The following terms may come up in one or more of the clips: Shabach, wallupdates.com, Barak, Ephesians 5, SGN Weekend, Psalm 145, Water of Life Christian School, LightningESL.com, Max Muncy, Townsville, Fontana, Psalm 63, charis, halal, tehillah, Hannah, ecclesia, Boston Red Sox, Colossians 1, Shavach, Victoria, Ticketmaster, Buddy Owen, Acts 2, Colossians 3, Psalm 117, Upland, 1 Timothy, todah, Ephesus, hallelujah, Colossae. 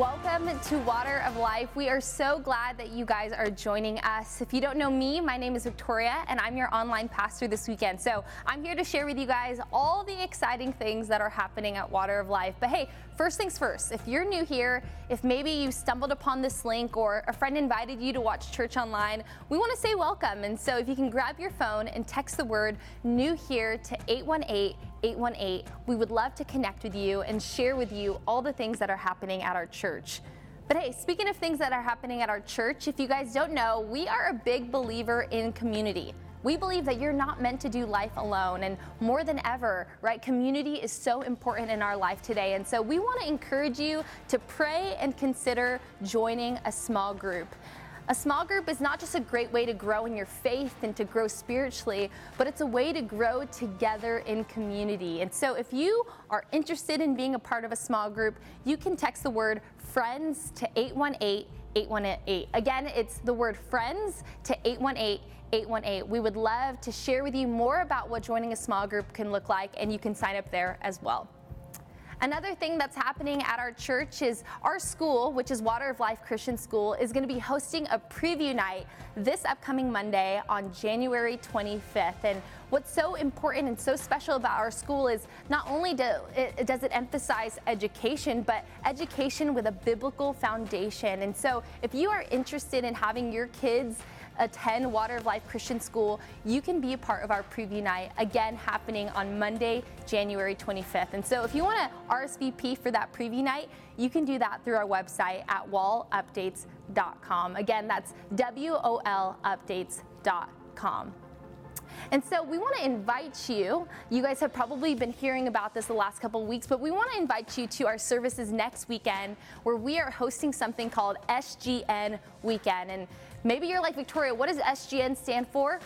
Welcome to Water of Life. We are so glad that you guys are joining us. If you don't know me, my name is Victoria, and I'm your online pastor this weekend. So I'm here to share with you guys all the exciting things that are happening at Water of Life. But hey, first things first, if you're new here, if maybe you stumbled upon this link or a friend invited you to watch church online, we want to say welcome. And so if you can grab your phone and text the word new here to 818-818, we would love to connect with you and share with you all the things that are happening at our church. But hey, speaking of things that are happening at our church, if you guys don't know, we are a big believer in community. We believe that you're not meant to do life alone, and more than ever, right, community is so important in our life today. And so we want to encourage you to pray and consider joining a small group. A small group is not just a great way to grow in your faith and to grow spiritually, but it's a way to grow together in community. And so if you are interested in being a part of a small group, you can text the word friends to 818-818. Again, it's the word friends to 818-818. We would love to share with you more about what joining a small group can look like, and you can sign up there as well. Another thing that's happening at our church is our school, which is Water of Life Christian School, is going to be hosting a preview night this upcoming Monday on January 25th. And what's so important and so special about our school is not only does it emphasize education, but education with a biblical foundation. And so if you are interested in having your kids attend Water of Life Christian School, you can be a part of our preview night, again happening on Monday, January 25th. And so if you want to RSVP for that preview night, you can do that through our website at wallupdates.com. Again, that's WOLupdates.com. And so we want to invite you, you guys have probably been hearing about this the last couple of weeks, but we want to invite you to our services next weekend where we are hosting something called SGN Weekend. And maybe you're like, Victoria, what does SGN stand for?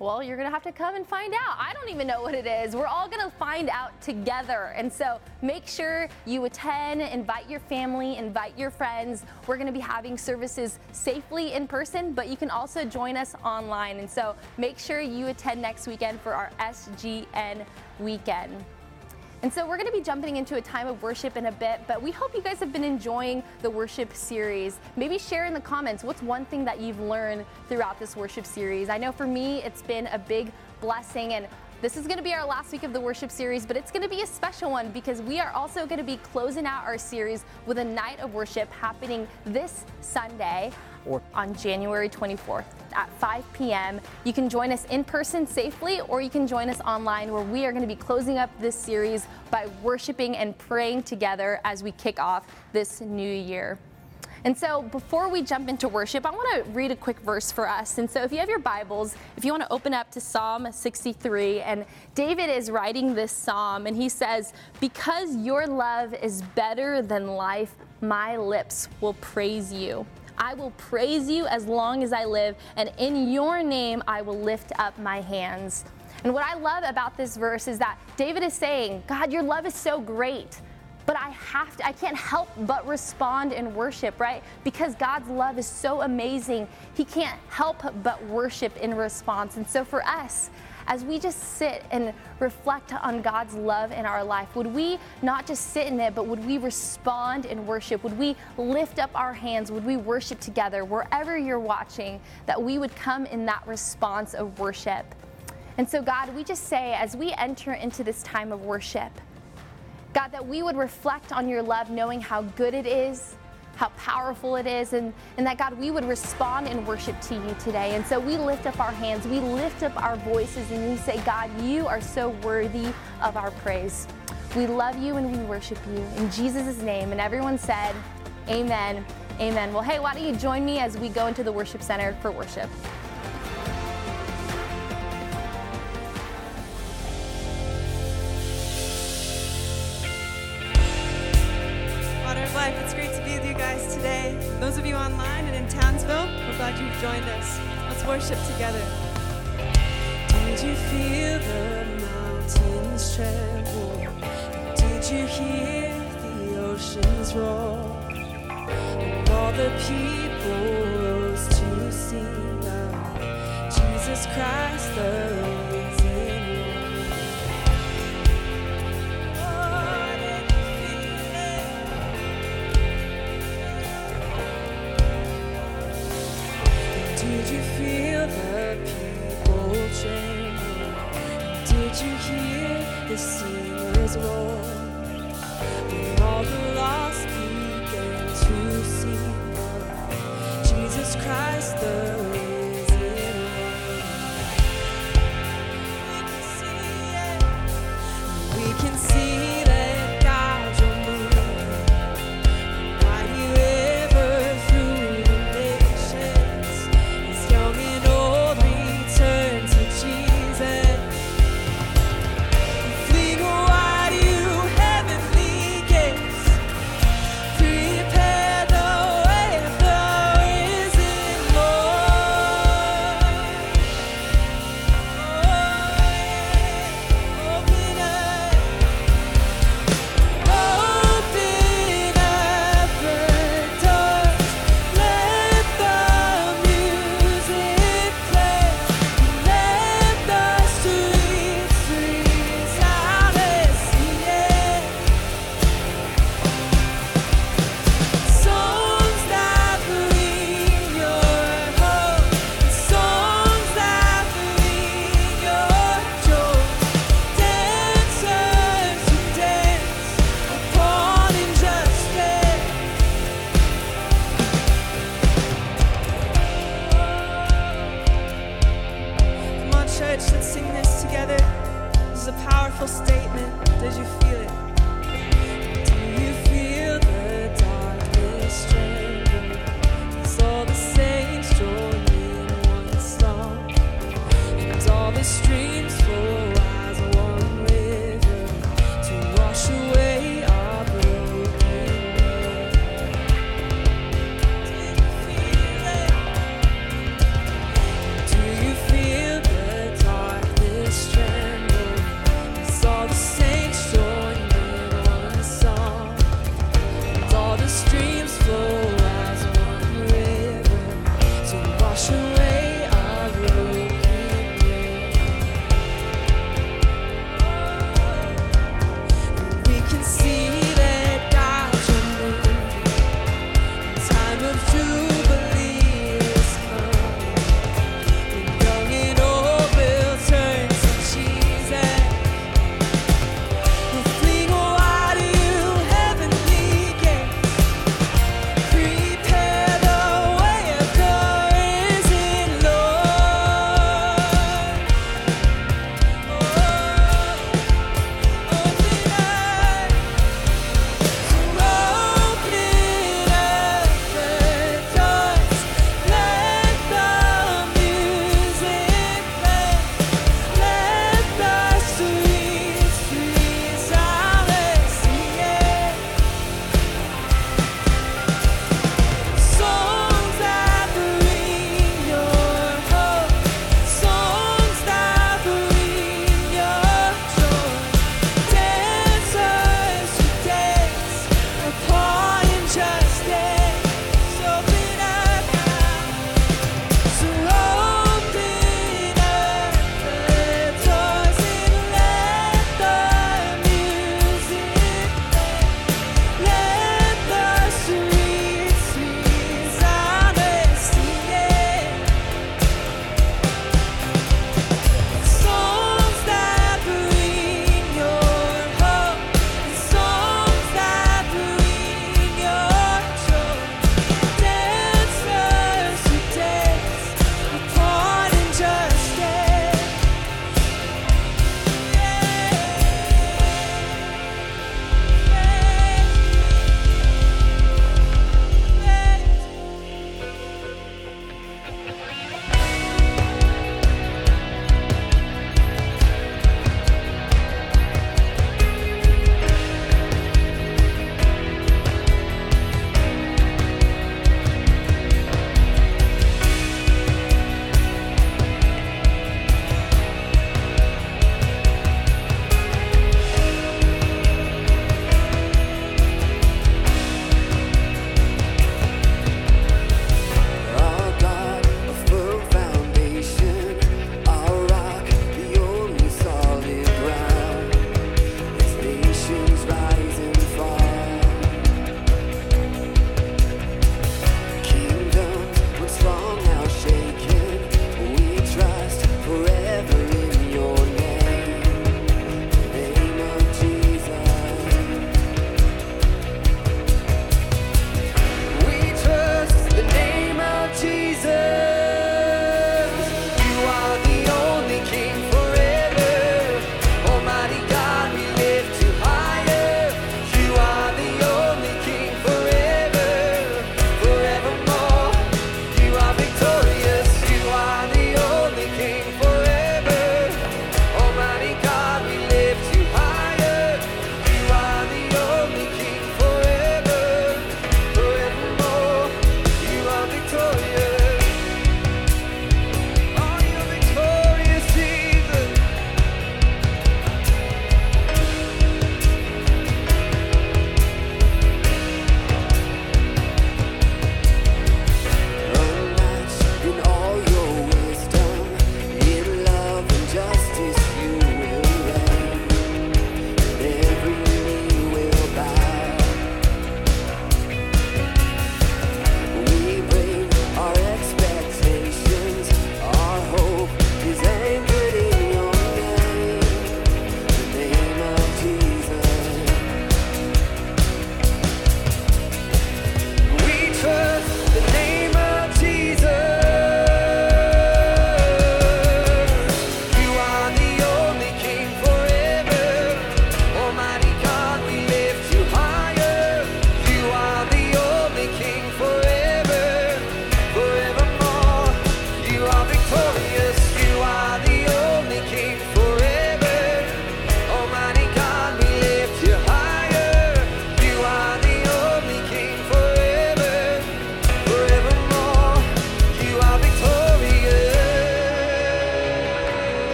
Well, you're going to have to come and find out. I don't even know what it is. We're all going to find out together. And so make sure you attend, invite your family, invite your friends. We're going to be having services safely in person, but you can also join us online. And so make sure you attend next weekend for our SGN Weekend. And so we're going to be jumping into a time of worship in a bit, but we hope you guys have been enjoying the worship series. Maybe share in the comments what's one thing that you've learned throughout this worship series. I know for me, it's been a big blessing, and this is going to be our last week of the worship series, but it's going to be a special one because we are also going to be closing out our series with a night of worship happening this Sunday on January 24th at 5 p.m. You can join us in person safely, or you can join us online where we are going to be closing up this series by worshiping and praying together as we kick off this new year. And so before we jump into worship, I want to read a quick verse for us. And so if you have your Bibles, if you want to open up to Psalm 63, and David is writing this psalm, and he says, "Because your love is better than life, my lips will praise you. I will praise you as long as I live, and in your name I will lift up my hands." And what I love about this verse is that David is saying, God, your love is so great, but I can't help but respond in worship, right? Because God's love is so amazing, he can't help but worship in response. And so for us, as we just sit and reflect on God's love in our life, would we not just sit in it, but would we respond in worship? Would we lift up our hands? Would we worship together? Wherever you're watching, that we would come in that response of worship. And so God, we just say, as we enter into this time of worship, God, that we would reflect on your love, knowing how good it is, how powerful it is, and that, God, we would respond in worship to you today. And so we lift up our hands, we lift up our voices, and we say, God, you are so worthy of our praise. We love you and we worship you in Jesus' name. And everyone said, amen, amen. Well, hey, why don't you join me as we go into the worship center for worship? Today, those of you online and in Townsville, we're glad you've joined us. Let's worship together. Did you feel the mountains tremble? Did you hear the oceans roar? And all the people rose to sing now, Jesus Christ the Redeemer. Oh, did you feel it? the singers roar, and all the lost began to sing aloud, Jesus Christ the risen Lord. We can see it. All the saints join me.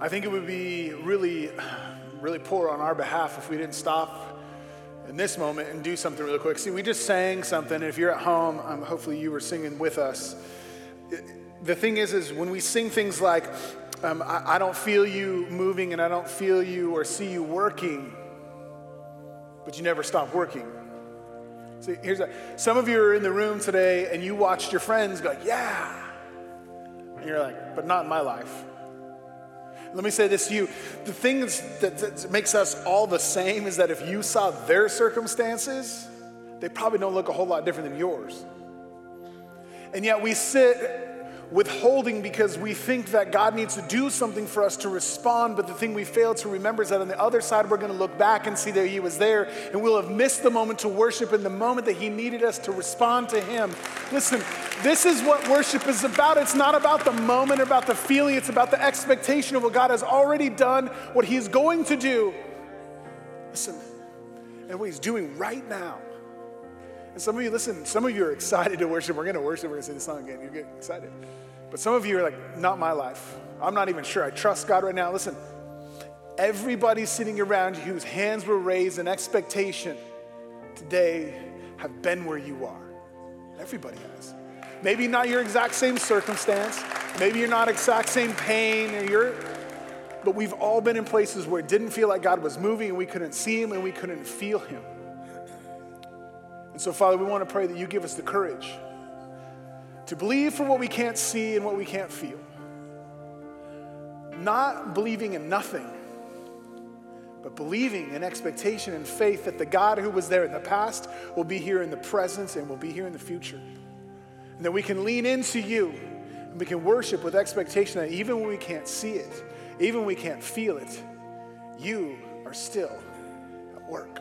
I think it would be really poor on our behalf if we didn't stop in this moment and do something really quick. See, we just sang something. If you're at home, hopefully you were singing with us. The thing is when we sing things like, I don't feel you moving and I don't feel you or see you working, but you never stop working. See, some of you are in the room today and you watched your friends go, yeah. And you're like, but not in my life. Let me say this to you. The thing that makes us all the same is that if you saw their circumstances, they probably don't look a whole lot different than yours. And yet we sit withholding because we think that God needs to do something for us to respond, but the thing we fail to remember is that on the other side, we're going to look back and see that he was there, and we'll have missed the moment to worship and the moment that he needed us to respond to him. Listen, this is what worship is about. It's not about the moment or about the feeling. It's about the expectation of what God has already done, what he's going to do. Listen, and what he's doing right now. And some of you, listen, some of you are excited to worship. We're going to worship. We're going to sing the song again. You're getting excited. But some of you are like, not my life. I'm not even sure. I trust God right now. Listen, everybody sitting around you whose hands were raised in expectation today have been where you are. Everybody has. Maybe not your exact same circumstance. Maybe you're not exact same pain. But we've all been in places where it didn't feel like God was moving and we couldn't see him and we couldn't feel him. And so, Father, we want to pray that you give us the courage to believe for what we can't see and what we can't feel. Not believing in nothing, but believing in expectation and faith that the God who was there in the past will be here in the present and will be here in the future. And that we can lean into you and we can worship with expectation that even when we can't see it, even when we can't feel it, you are still at work.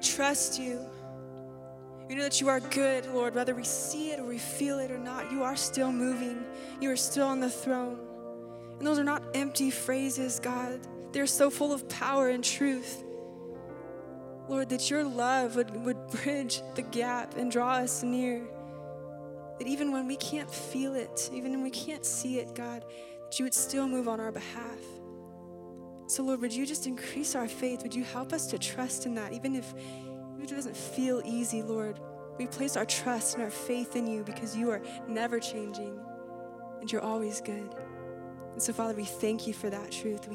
Trust you. We know that you are good, Lord. Whether we see it or we feel it or not, you are still moving. You are still on the throne. And those are not empty phrases, God. They're so full of power and truth. Lord, that your love would bridge the gap and draw us near. That even when we can't feel it, even when we can't see it, God, that you would still move on our behalf. So, Lord, would you just increase our faith? Would you help us to trust in that? Even if it doesn't feel easy, Lord, we place our trust and our faith in you because you are never changing and you're always good. And so, Father, we thank you for that truth.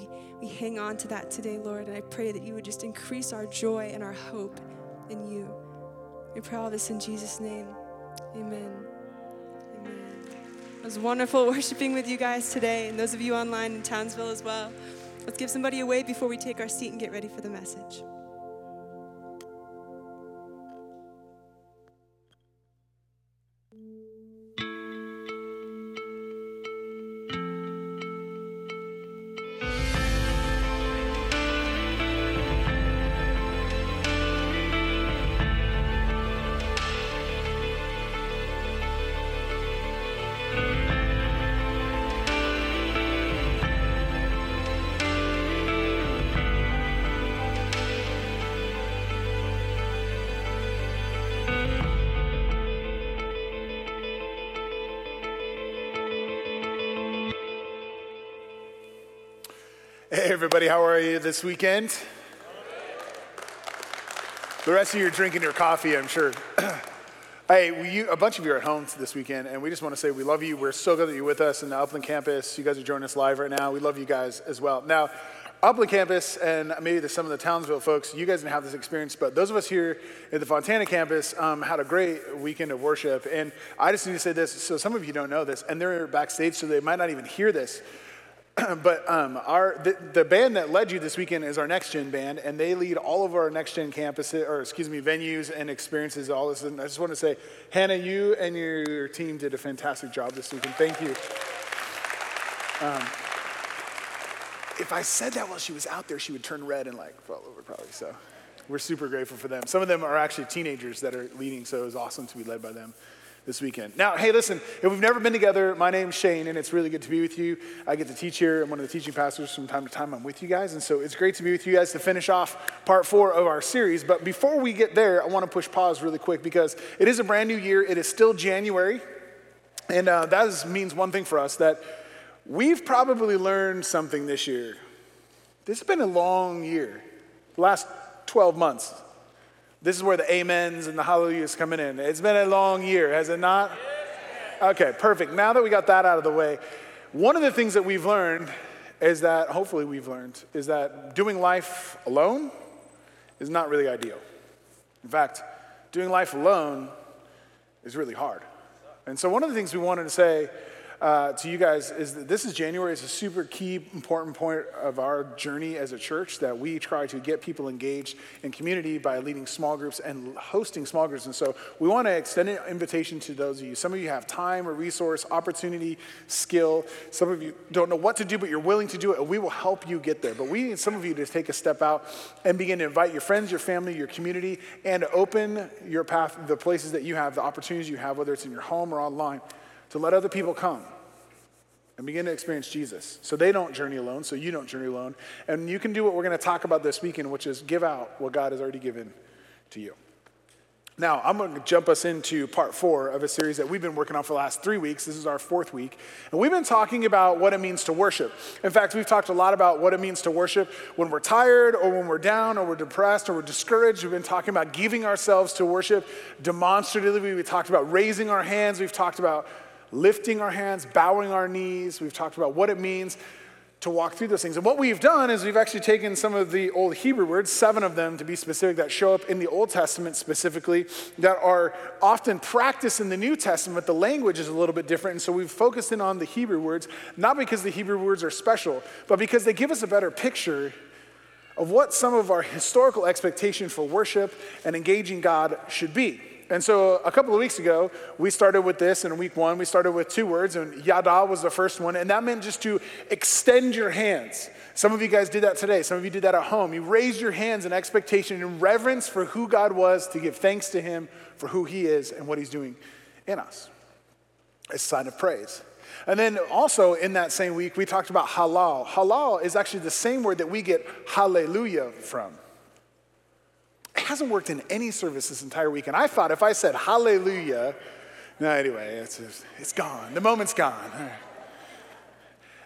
We hang on to that today, Lord, and I pray that you would just increase our joy and our hope in you. We pray all this in Jesus' name. Amen. Amen. It was wonderful worshiping with you guys today, and those of you online in Townsville as well. Let's give somebody a wave before we take our seat and get ready for the message. Hey everybody, how are you this weekend? The rest of you are drinking your coffee, I'm sure. Hey, a bunch of you are at home this weekend, and we just want to say we love you. We're so glad that you're with us in the Upland campus. You guys are joining us live right now. We love you guys as well. Now, Upland campus and maybe some of the Townsville folks, you guys didn't have this experience, but those of us here at the Fontana campus had a great weekend of worship. And I just need to say this, so some of you don't know this, and they're backstage, so they might not even hear this. But the band that led you this weekend is our Next Gen band, and they lead all of our Next Gen campuses, venues and experiences. All this, and I just want to say, Hannah, you and your team did a fantastic job this weekend. Thank you. If I said that while she was out there, she would turn red and fall over probably. So we're super grateful for them. Some of them are actually teenagers that are leading, so it was awesome to be led by them. this weekend. Now, hey, listen, if we've never been together, my name's Shane, and it's really good to be with you. I get to teach here. I'm one of the teaching pastors from time to time. I'm with you guys, and so it's great to be with you guys to finish off part 4 of our series. But before we get there, I want to push pause really quick because it is a brand new year. It is still January, and that means one thing for us, that we've probably learned something this year. This has been a long year, the last 12 months. This is where the amens and the hallelujahs coming in. It's been a long year, has it not? Okay, perfect. Now that we got that out of the way, one of the things that we've learned is that, hopefully we've learned, is that doing life alone is not really ideal. In fact, doing life alone is really hard. And so one of the things we wanted to say to you guys is that this is January. It's a super key, important point of our journey as a church, that we try to get people engaged in community by leading small groups and hosting small groups. And so we want to extend an invitation to those of you. Some of you have time or resource, opportunity, skill. Some of you don't know what to do, but you're willing to do it, and we will help you get there. But we need some of you to take a step out and begin to invite your friends, your family, your community, and open your path, the places that you have, the opportunities you have, whether it's in your home or online, to let other people come and begin to experience Jesus. So they don't journey alone, so you don't journey alone. And you can do what we're going to talk about this weekend, which is give out what God has already given to you. Now, I'm going to jump us into part 4 of a series that we've been working on for the last 3 weeks. This is our 4th week. And we've been talking about what it means to worship. In fact, we've talked a lot about what it means to worship when we're tired or when we're down or we're depressed or we're discouraged. We've been talking about giving ourselves to worship demonstratively. We talked about raising our hands. We've talked about lifting our hands, bowing our knees. We've talked about what it means to walk through those things. And what we've done is we've actually taken some of the old Hebrew words, 7 of them to be specific, that show up in the Old Testament specifically, that are often practiced in the New Testament. The language is a little bit different, and so we've focused in on the Hebrew words, not because the Hebrew words are special, but because they give us a better picture of what some of our historical expectation for worship and engaging God should be. And so a couple of weeks ago, we started with this. In week 1, we started with 2 words, and yadah was the first one, and that meant just to extend your hands. Some of you guys did that today. Some of you did that at home. You raised your hands in expectation and reverence for who God was, to give thanks to him for who he is and what he's doing in us. It's a sign of praise. And then also in that same week, we talked about halal. Halal is actually the same word that we get hallelujah from. It hasn't worked in any service this entire week. And I thought if I said hallelujah, no, anyway, it's gone. The moment's gone.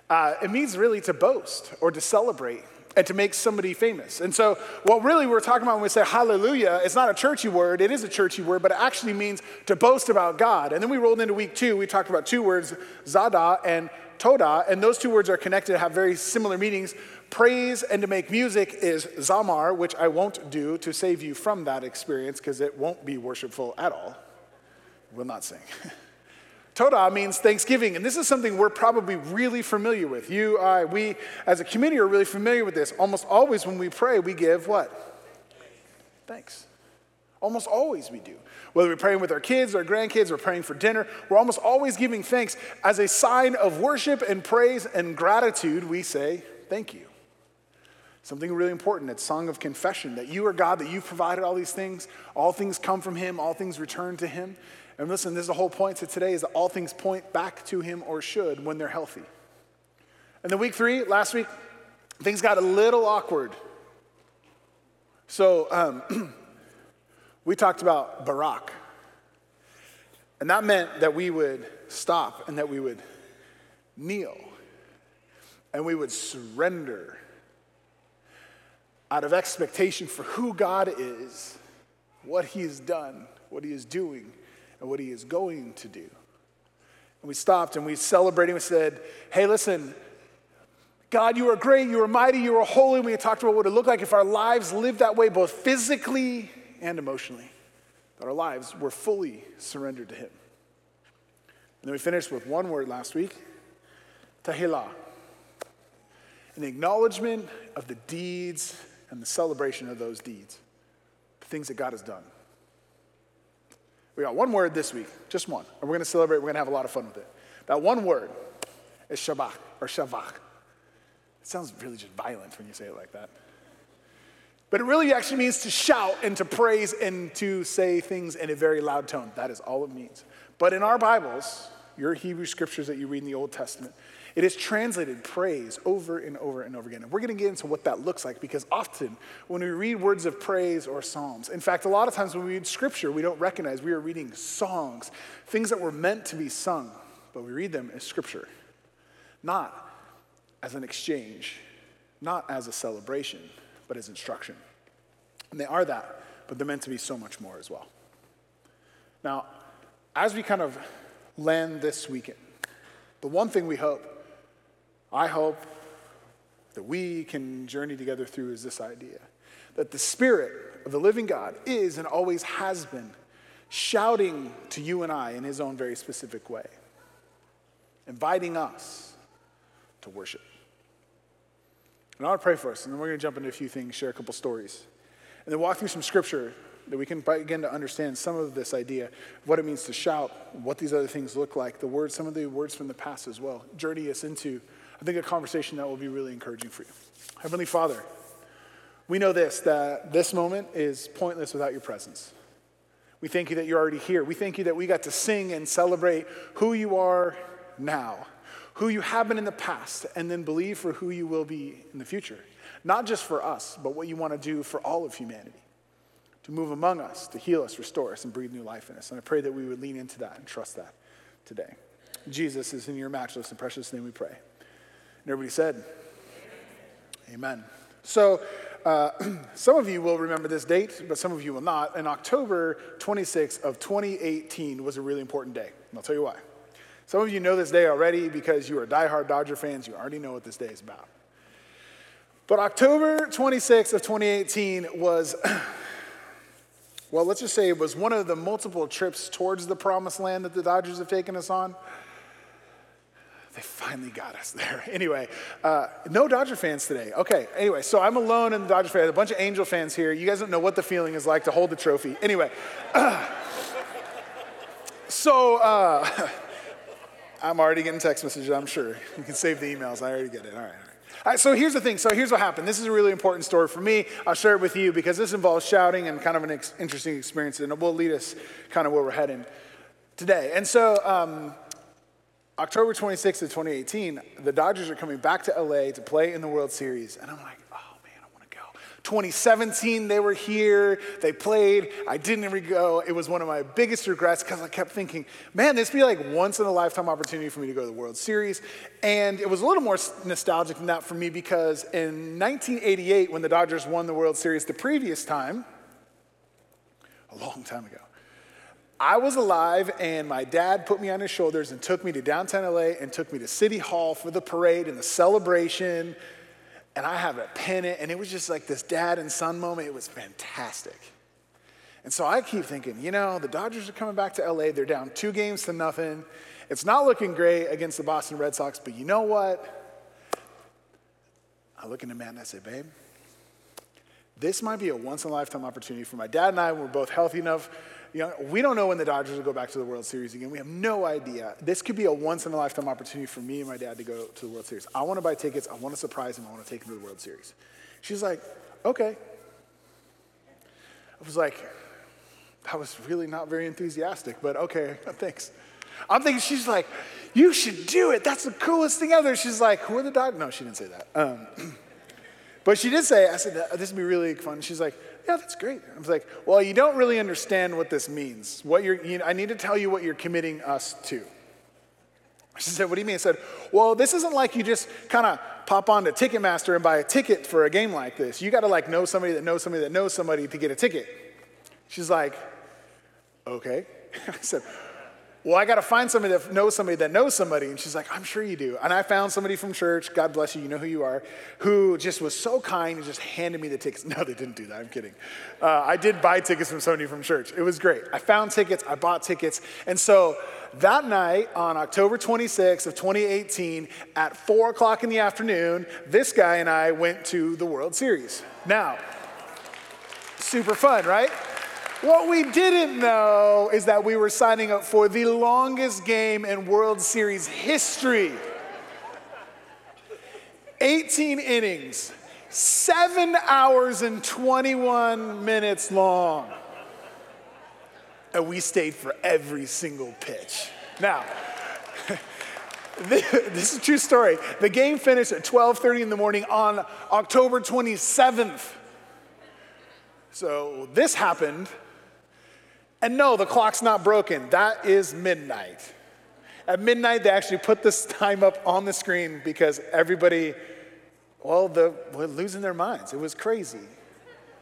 Right. It means really to boast or to celebrate and to make somebody famous. And so what really we're talking about when we say hallelujah, it's not a churchy word. It is a churchy word, but it actually means to boast about God. And then we rolled into week 2. We talked about 2 words, zadah and todah, and those 2 words are connected, have very similar meanings. Praise and to make music is zamar, which I won't do to save you from that experience because it won't be worshipful at all. We'll not sing. Todah means thanksgiving, and this is something we're probably really familiar with. You, I, we as a community are really familiar with this. Almost always when we pray, we give what? Thanks. Almost always we do. Whether we're praying with our kids, our grandkids, we're praying for dinner, we're almost always giving thanks. As a sign of worship and praise and gratitude, we say, thank you. Something really important, it's song of confession, that you are God, that you've provided all things come from him, all things return to him. And listen, this is the whole point to today, is that all things point back to him, or should, when they're healthy. And then last week, things got a little awkward. So, we talked about Barak, and that meant that we would stop and that we would kneel and we would surrender out of expectation for who God is, what he has done, what he is doing, and what he is going to do. And we stopped and we celebrated, and we said, hey, listen, God, you are great, you are mighty, you are holy. We talked about what it looked like if our lives lived that way, both physically and emotionally, that our lives were fully surrendered to him. And then we finished with 1 word last week, tehillah, an acknowledgement of the deeds and the celebration of those deeds, the things that God has done. We got 1 word this week, just 1, and we're going to celebrate, we're going to have a lot of fun with it. That 1 word is Shabach, or Shavach. It sounds really just violent when you say it like that. But it really actually means to shout and to praise and to say things in a very loud tone. That is all it means. But in our Bibles, your Hebrew scriptures that you read in the Old Testament, it is translated praise over and over and over again. And we're going to get into what that looks like, because often when we read words of praise or psalms, in fact, a lot of times when we read scripture, we don't recognize we are reading songs, things that were meant to be sung, but we read them as scripture, not as an exchange, not as a celebration, but as instruction. And they are that, but they're meant to be so much more as well. Now, as we kind of land this weekend, the one thing we hope, I hope that we can journey together through is this idea that the Spirit of the living God is and always has been shouting to you and I in his own very specific way, inviting us to worship. And I want to pray for us, and then we're going to jump into a few things, share a couple stories, and then walk through some scripture that we can begin to understand some of this idea, what it means to shout, what these other things look like, the words, some of the words from the past as well, journey us into, I think, a conversation that will be really encouraging for you. Heavenly Father, we know this, that this moment is pointless without your presence. We thank you that you're already here. We thank you that we got to sing and celebrate who you are now, who you have been in the past, and then believe for who you will be in the future. Not just for us, but what you want to do for all of humanity, to move among us, to heal us, restore us, and breathe new life in us. And I pray that we would lean into that and trust that today. Jesus is in your matchless and precious name we pray. And everybody said, amen. Amen. So some of you will remember this date, but some of you will not. And October 26th of 2018 was a really important day. And I'll tell you why. Some of you know this day already because you are diehard Dodger fans. You already know what this day is about. But October 26th of 2018 was... well, let's just say it was one of the multiple trips towards the promised land that the Dodgers have taken us on. They finally got us there. Anyway, no Dodger fans today. Okay, anyway, so I'm alone in the Dodgers fan. A bunch of Angel fans here. You guys don't know what the feeling is like to hold the trophy. Anyway, I'm already getting text messages, I'm sure. You can save the emails. I already get it. All right. So here's the thing. So here's what happened. This is a really important story for me. I'll share it with you because this involves shouting and kind of an interesting experience, and it will lead us kind of where we're heading today. And so October 26th of 2018, the Dodgers are coming back to LA to play in the World Series. And I'm like, oh man, I want to go. 2017, they were here. They played. I didn't ever go. It was one of my biggest regrets because I kept thinking, man, this would be like once in a lifetime opportunity for me to go to the World Series. And it was a little more nostalgic than that for me because in 1988, when the Dodgers won the World Series the previous time, a long time ago, I was alive and my dad put me on his shoulders and took me to downtown LA and took me to City Hall for the parade and the celebration. And I have a pennant, and it was just like this dad and son moment. It was fantastic. And so I keep thinking, you know, the Dodgers are coming back to LA. They're down 2-0. It's not looking great against the Boston Red Sox, but you know what? I look into Matt and I say, babe, this might be a once-in-a-lifetime opportunity for my dad and I. We're both healthy enough. You know, we don't know when the Dodgers will go back to the World Series again. We have no idea. This could be a once-in-a-lifetime opportunity for me and my dad to go to the World Series. I want to buy tickets. I want to surprise him. I want to take him to the World Series. She's like, okay. I was like, that was really not very enthusiastic, but okay, thanks. I'm thinking, she's like, you should do it. That's the coolest thing ever. She's like, who are the Dodgers? No, she didn't say that. But she did say, I said, this would be really fun. She's like, yeah, that's great. I was like, well, you don't really understand what this means. I need to tell you what you're committing us to. She said, what do you mean? I said, well, this isn't like you just kind of pop on to Ticketmaster and buy a ticket for a game like this. You got to like know somebody that knows somebody that knows somebody to get a ticket. She's like, okay. I said, well, I got to find somebody that knows somebody that knows somebody. And she's like, I'm sure you do. And I found somebody from church, God bless you, you know who you are, who just was so kind and just handed me the tickets. No, they didn't do that. I'm kidding. I did buy tickets from somebody from church. It was great. I found tickets. I bought tickets. And so that night on October 26th of 2018 at 4 o'clock in the afternoon, this guy and I went to the World Series. Now, super fun, right? What we didn't know is that we were signing up for the longest game in World Series history. 18 innings, 7 hours and 21 minutes long. And we stayed for every single pitch. Now, this is a true story. The game finished at 12:30 in the morning on October 27th. So this happened. And no, the clock's not broken. That is midnight. At midnight, they actually put this time up on the screen because everybody, well, they were losing their minds. It was crazy.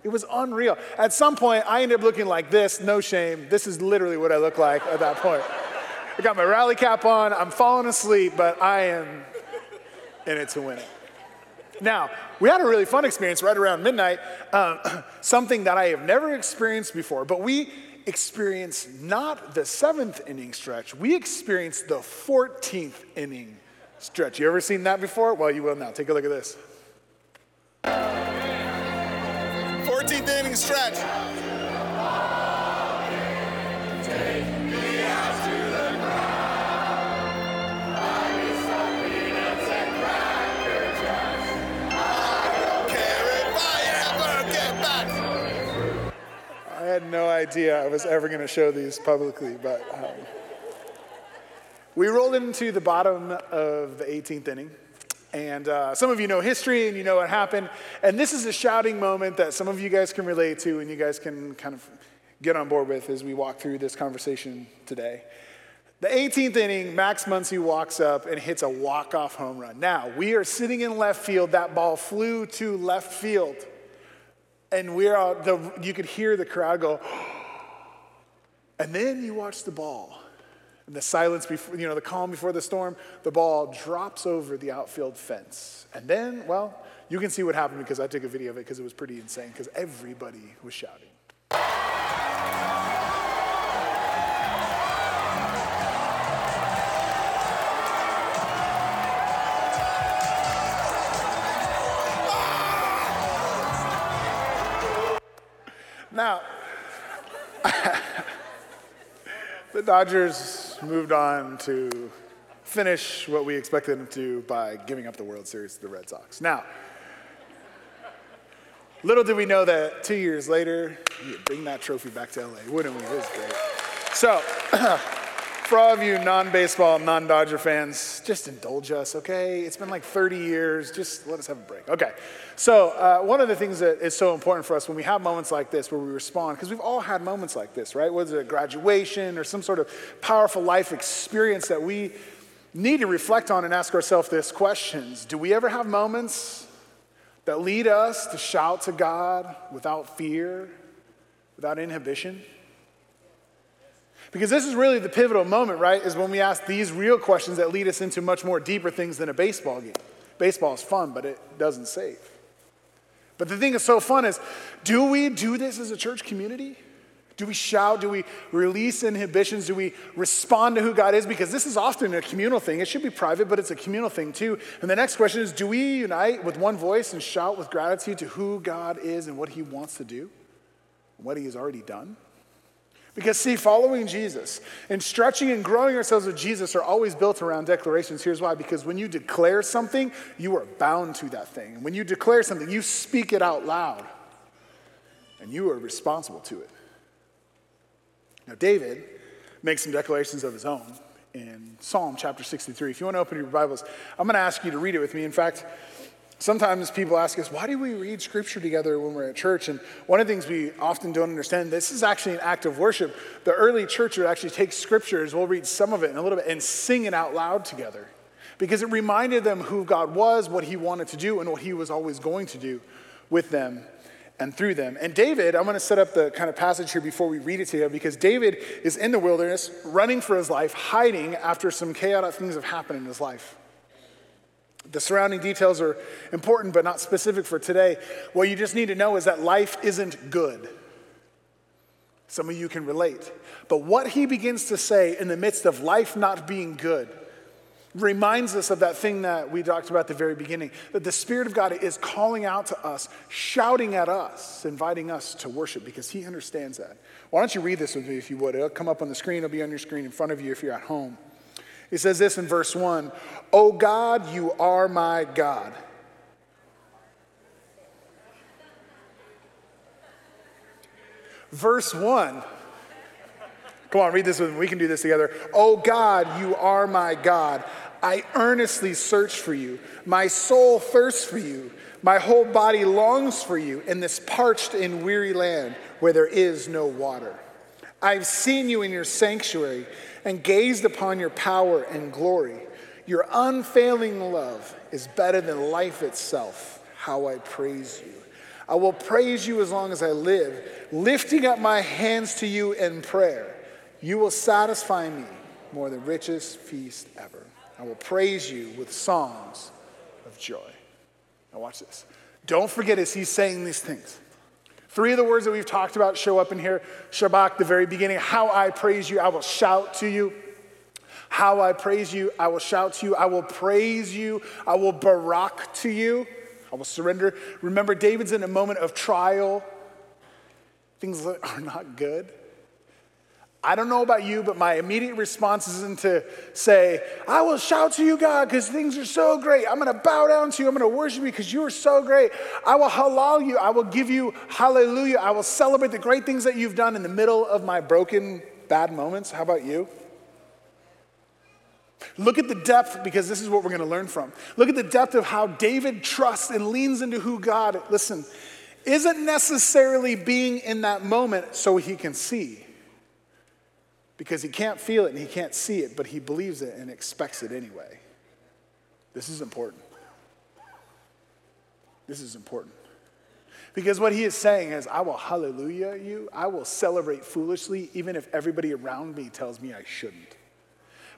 It was unreal. At some point, I ended up looking like this. No shame. This is literally what I look like at that point. I got my rally cap on. I'm falling asleep, but I am in it to win it. Now, we had a really fun experience right around midnight, something that I have never experienced before, but we experience not the seventh inning stretch. We experience the 14th inning stretch. You ever seen that before? Well, you will now. Take a look at this. 14th inning stretch. I had no idea I was ever going to show these publicly, but we rolled into the bottom of the 18th inning, and some of you know history and you know what happened, and this is a shouting moment that some of you guys can relate to and you guys can kind of get on board with as we walk through this conversation today. The 18th inning, Max Muncy walks up and hits a walk-off home run. Now, we are sitting in left field. That ball flew to left field. And we're out, you could hear the crowd go, and then you watch the ball. And the silence before, the calm before the storm, the ball drops over the outfield fence. And then, well, you can see what happened because I took a video of it because it was pretty insane because everybody was shouting. Now, the Dodgers moved on to finish what we expected them to by giving up the World Series to the Red Sox. Now, little did we know that 2 years later, we'd bring that trophy back to LA, wouldn't we? It was great. So, for all of you non-baseball, non-Dodger fans, just indulge us, okay? It's been like 30 years. Just let us have a break. Okay. So one of the things that is so important for us when we have moments like this where we respond, because we've all had moments like this, right? Whether it's a graduation or some sort of powerful life experience that we need to reflect on and ask ourselves these questions. Do we ever have moments that lead us to shout to God without fear, without inhibition? Because this is really the pivotal moment, right, is when we ask these real questions that lead us into much more deeper things than a baseball game. Baseball is fun, but it doesn't save. But the thing that's so fun is, do we do this as a church community? Do we shout? Do we release inhibitions? Do we respond to who God is? Because this is often a communal thing. It should be private, but it's a communal thing too. And the next question is, do we unite with one voice and shout with gratitude to who God is and what he wants to do, what he has already done? Because, see, following Jesus and stretching and growing ourselves with Jesus are always built around declarations. Here's why. Because when you declare something, you are bound to that thing. And when you declare something, you speak it out loud. And you are responsible to it. Now, David makes some declarations of his own in Psalm chapter 63. If you want to open your Bibles, I'm going to ask you to read it with me. In fact, sometimes people ask us, why do we read scripture together when we're at church? And one of the things we often don't understand, this is actually an act of worship. The early church would actually take scriptures, we'll read some of it in a little bit, and sing it out loud together. Because it reminded them who God was, what he wanted to do, and what he was always going to do with them and through them. And David, I'm going to set up the kind of passage here before we read it together, because David is in the wilderness, running for his life, hiding after some chaotic things have happened in his life. The surrounding details are important, but not specific for today. What you just need to know is that life isn't good. Some of you can relate. But what he begins to say in the midst of life not being good reminds us of that thing that we talked about at the very beginning, that the Spirit of God is calling out to us, shouting at us, inviting us to worship because he understands that. Why don't you read this with me if you would? It'll come up on the screen. It'll be on your screen in front of you if you're at home. He says this in verse 1, O God, you are my God. verse 1. Come on, read this with me. We can do this together. Oh God, you are my God. I earnestly search for you. My soul thirsts for you. My whole body longs for you in this parched and weary land where there is no water. I've seen you in your sanctuary and gazed upon your power and glory. Your unfailing love is better than life itself. How I praise you. I will praise you as long as I live, lifting up my hands to you in prayer. You will satisfy me more than richest feast ever. I will praise you with songs of joy. Now watch this. Don't forget as he's saying these things. Three of the words that we've talked about show up in here. Shabach, the very beginning. How I praise you, I will shout to you. How I praise you, I will shout to you. I will praise you, I will Barak to you. I will surrender. Remember, David's in a moment of trial. Things are not good. I don't know about you, but my immediate response isn't to say, I will shout to you, God, because things are so great. I'm going to bow down to you. I'm going to worship you because you are so great. I will halal you. I will give you hallelujah. I will celebrate the great things that you've done in the middle of my broken, bad moments. How about you? Look at the depth, because this is what we're going to learn from. Look at the depth of how David trusts and leans into who God, listen, isn't necessarily being in that moment so he can see. Because he can't feel it and he can't see it, but he believes it and expects it anyway. This is important. This is important. Because what he is saying is, I will hallelujah you. I will celebrate foolishly, even if everybody around me tells me I shouldn't.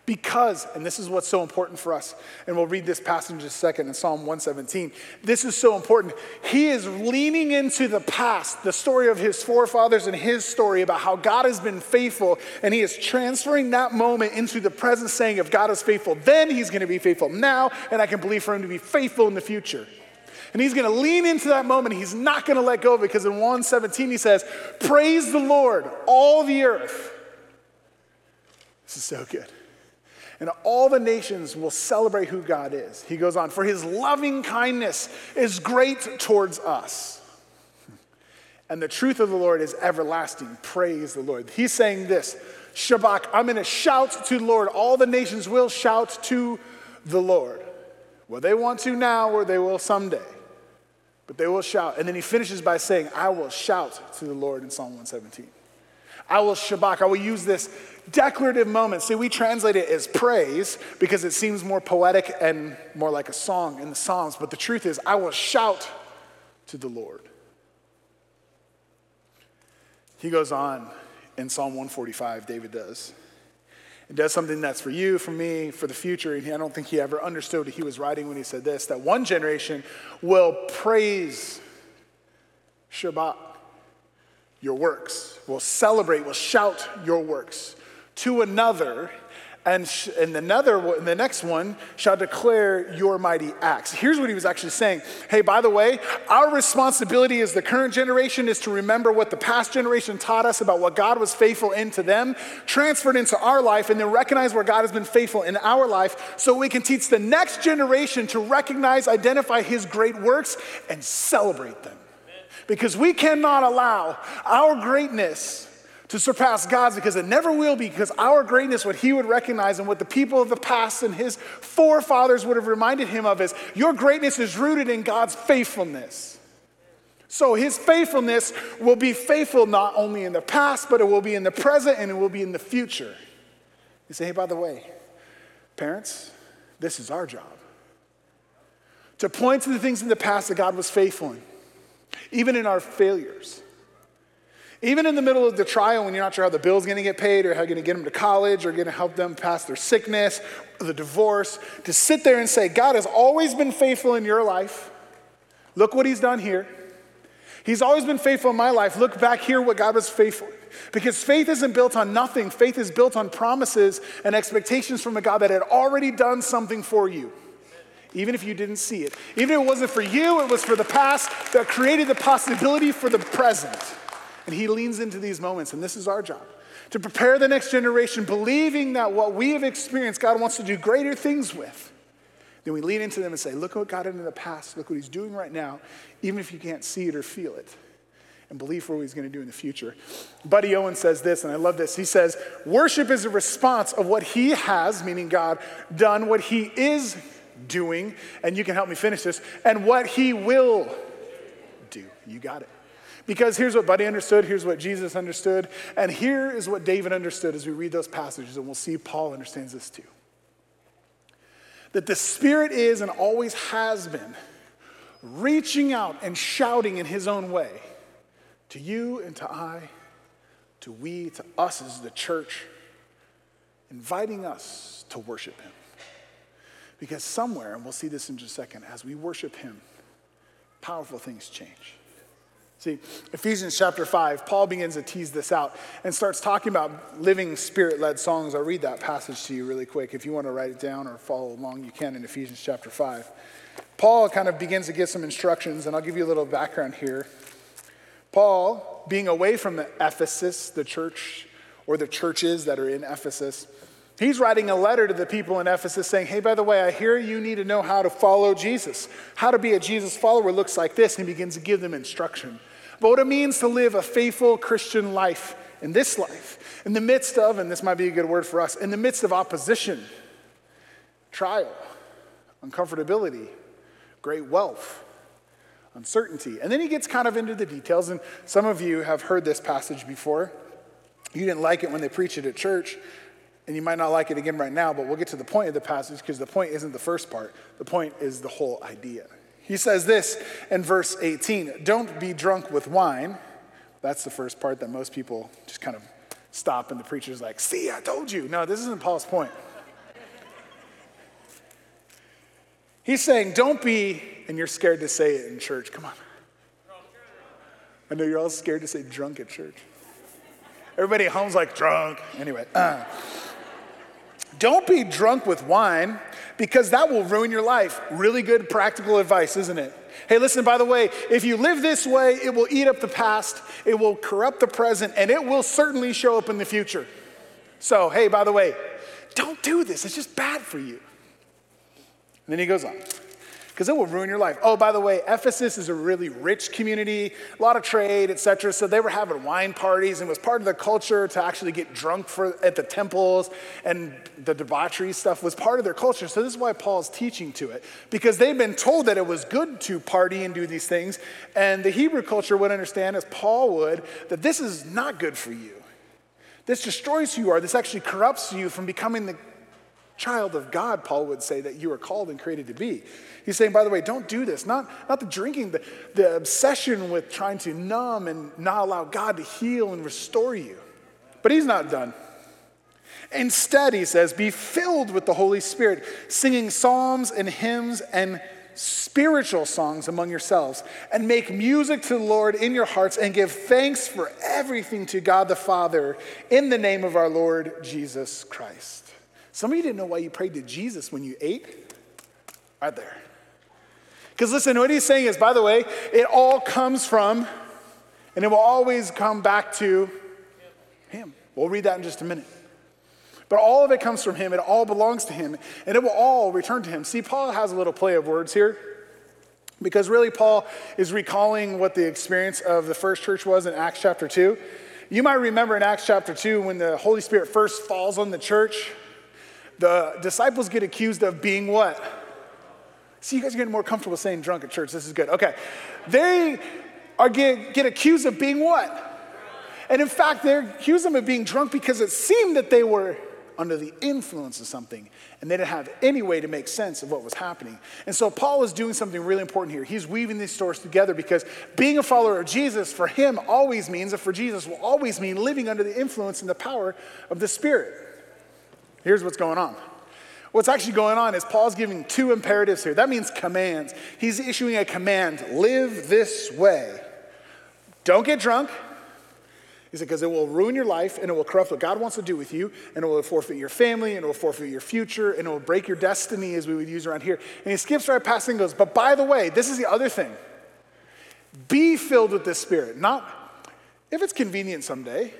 Because, and this is what's so important for us, and we'll read this passage in a second in Psalm 117. This is so important. He is leaning into the past, the story of his forefathers and his story about how God has been faithful, and he is transferring that moment into the present, saying if God is faithful then, he's going to be faithful now, and I can believe for him to be faithful in the future. And he's going to lean into that moment. He's not going to let go of it because in 117 he says, praise the Lord, all the earth. This is so good. And all the nations will celebrate who God is. He goes on, for his loving kindness is great towards us. And the truth of the Lord is everlasting. Praise the Lord. He's saying this, Shabach, I'm going to shout to the Lord. All the nations will shout to the Lord. Well, they want to now or they will someday. But they will shout. And then he finishes by saying, I will shout to the Lord in Psalm 117. I will Shabach. I will use this declarative moment. See, we translate it as praise because it seems more poetic and more like a song in the Psalms. But the truth is, I will shout to the Lord. He goes on in Psalm 145, David does. It does something that's for you, for me, for the future. And I don't think he ever understood what he was writing when he said this, that one generation will praise Shabbat. Your works. We'll celebrate, we'll shout your works to another, and the next one shall declare your mighty acts. Here's what he was actually saying. Hey, by the way, our responsibility as the current generation is to remember what the past generation taught us about what God was faithful in to them, transferred into our life, and then recognize where God has been faithful in our life so we can teach the next generation to recognize, identify his great works, and celebrate them. Because we cannot allow our greatness to surpass God's, because it never will be, because our greatness, what he would recognize and what the people of the past and his forefathers would have reminded him of is, your greatness is rooted in God's faithfulness. So his faithfulness will be faithful not only in the past, but it will be in the present and it will be in the future. You say, hey, by the way, parents, this is our job. To point to the things in the past that God was faithful in. Even in our failures. Even in the middle of the trial when you're not sure how the bill's going to get paid or how you're going to get them to college or going to help them pass their sickness or the divorce, to sit there and say, God has always been faithful in your life. Look what he's done here. He's always been faithful in my life. Look back here what God was faithful in. Because faith isn't built on nothing. Faith is built on promises and expectations from a God that had already done something for you. Even if you didn't see it. Even if it wasn't for you, it was for the past that created the possibility for the present. And he leans into these moments, and this is our job. To prepare the next generation, believing that what we have experienced, God wants to do greater things with. Then we lean into them and say, look what God did in the past, look what he's doing right now, even if you can't see it or feel it. and believe for what he's going to do in the future. Buddy Owen says this, and I love this. He says, worship is a response of what he has, meaning God, done, what he is doing, and you can help me finish this, and what he will do. You got it. Because here's what Buddy understood, here's what Jesus understood, and here is what David understood as we read those passages, and we'll see Paul understands this too. That the Spirit is and always has been reaching out and shouting in his own way to you and to I, to we, to us as the church, inviting us to worship him. Because somewhere, and we'll see this in just a second, as we worship him, powerful things change. See, Ephesians chapter 5, Paul begins to tease this out and starts talking about living Spirit-led songs. I'll read that passage to you really quick. If you want to write it down or follow along, you can in Ephesians chapter 5. Paul kind of begins to give some instructions, and I'll give you a little background here. Paul, being away from the Ephesus, the church, or the churches that are in Ephesus, he's writing a letter to the people in Ephesus saying, hey, by the way, I hear you need to know how to follow Jesus. How to be a Jesus follower looks like this, and he begins to give them instruction. But what it means to live a faithful Christian life in this life, in the midst of, and this might be a good word for us, in the midst of opposition, trial, uncomfortability, great wealth, uncertainty. And then he gets kind of into the details, and some of you have heard this passage before. You didn't like it when they preached it at church. And you might not like it again right now, but we'll get to the point of the passage because the point isn't the first part. The point is the whole idea. He says this in verse 18, don't be drunk with wine. That's the first part that most people just kind of stop and the preacher's like, see, I told you. No, this isn't Paul's point. He's saying don't be, and you're scared to say it in church. Come on. I know you're all scared to say drunk at church. Everybody at home's like drunk. Anyway. Don't be drunk with wine because that will ruin your life. Really good practical advice, isn't it? Hey, listen, by the way, if you live this way, it will eat up the past, it will corrupt the present, and it will certainly show up in the future. So, hey, by the way, don't do this. It's just bad for you. And then he goes on. Because it will ruin your life. Oh, by the way, Ephesus is a really rich community, a lot of trade, etc. So they were having wine parties, and it was part of the culture to actually get drunk at the temples, and the debauchery stuff was part of their culture. So this is why Paul's teaching to it, because they've been told that it was good to party and do these things, and the Hebrew culture would understand, as Paul would, that this is not good for you. This destroys who you are. This actually corrupts you from becoming the child of God, Paul would say, that you are called and created to be. He's saying, by the way, don't do this. Not the drinking, the obsession with trying to numb and not allow God to heal and restore you. But he's not done. Instead, he says, be filled with the Holy Spirit, singing psalms and hymns and spiritual songs among yourselves, and make music to the Lord in your hearts, and give thanks for everything to God the Father in the name of our Lord Jesus Christ. Some of you didn't know why you prayed to Jesus when you ate. Right there. Because listen, what he's saying is, by the way, it all comes from, and it will always come back to him. We'll read that in just a minute. But all of it comes from him. It all belongs to him. And it will all return to him. See, Paul has a little play of words here. Because really, Paul is recalling what the experience of the first church was in Acts chapter 2. You might remember in Acts chapter 2 when the Holy Spirit first falls on the church, the disciples get accused of being what? See, you guys are getting more comfortable saying drunk at church. This is good. Okay. They are get accused of being what? And in fact, they're accusing them of being drunk because it seemed that they were under the influence of something, and they didn't have any way to make sense of what was happening. And so Paul is doing something really important here. He's weaving these stories together because being a follower of Jesus for him always means, and for Jesus will always mean, living under the influence and the power of the Spirit. Here's what's going on. What's actually going on is Paul's giving two imperatives here. That means commands. He's issuing a command. Live this way. Don't get drunk. He said, because it will ruin your life and it will corrupt what God wants to do with you, and it will forfeit your family, and it will forfeit your future, and it will break your destiny, as we would use around here. And he skips right past and goes, but by the way, this is the other thing. Be filled with the Spirit. Not if it's convenient someday.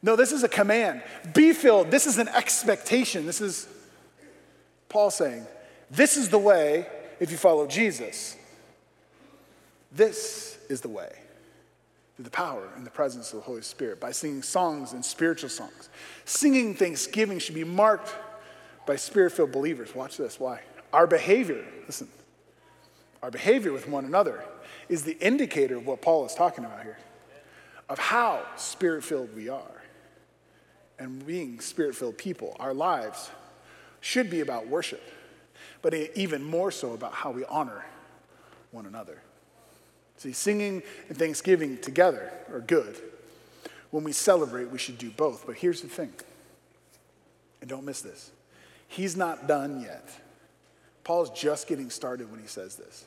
No, this is a command. Be filled. This is an expectation. This is Paul saying, this is the way if you follow Jesus. This is the way. through the power and the presence of the Holy Spirit, by singing songs and spiritual songs. Singing thanksgiving should be marked by Spirit-filled believers. Watch this, why? Our behavior, listen, our behavior with one another is the indicator of what Paul is talking about here, of how Spirit-filled we are. And being Spirit-filled people, our lives should be about worship, but even more so about how we honor one another. See, singing and thanksgiving together are good. When we celebrate, we should do both. But here's the thing, and don't miss this. He's not done yet. Paul's just getting started when he says this.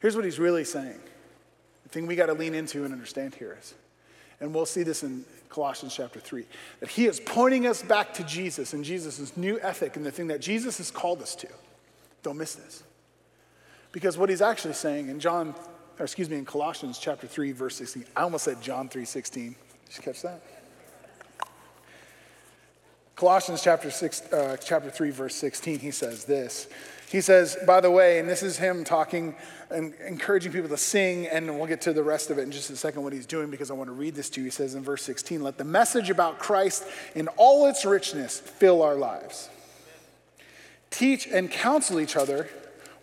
Here's what he's really saying. The thing we got to lean into and understand here is, and we'll see this in Colossians chapter 3, that he is pointing us back to Jesus and Jesus' new ethic and the thing that Jesus has called us to. Don't miss this. Because what he's actually saying in in Colossians chapter 3, verse 16. I almost said John 3:16. Did you catch that? Colossians chapter 3, verse 16, he says this. He says, by the way, and this is him talking and encouraging people to sing, and we'll get to the rest of it in just a second what he's doing because I want to read this to you. He says in verse 16, let the message about Christ in all its richness fill our lives. Teach and counsel each other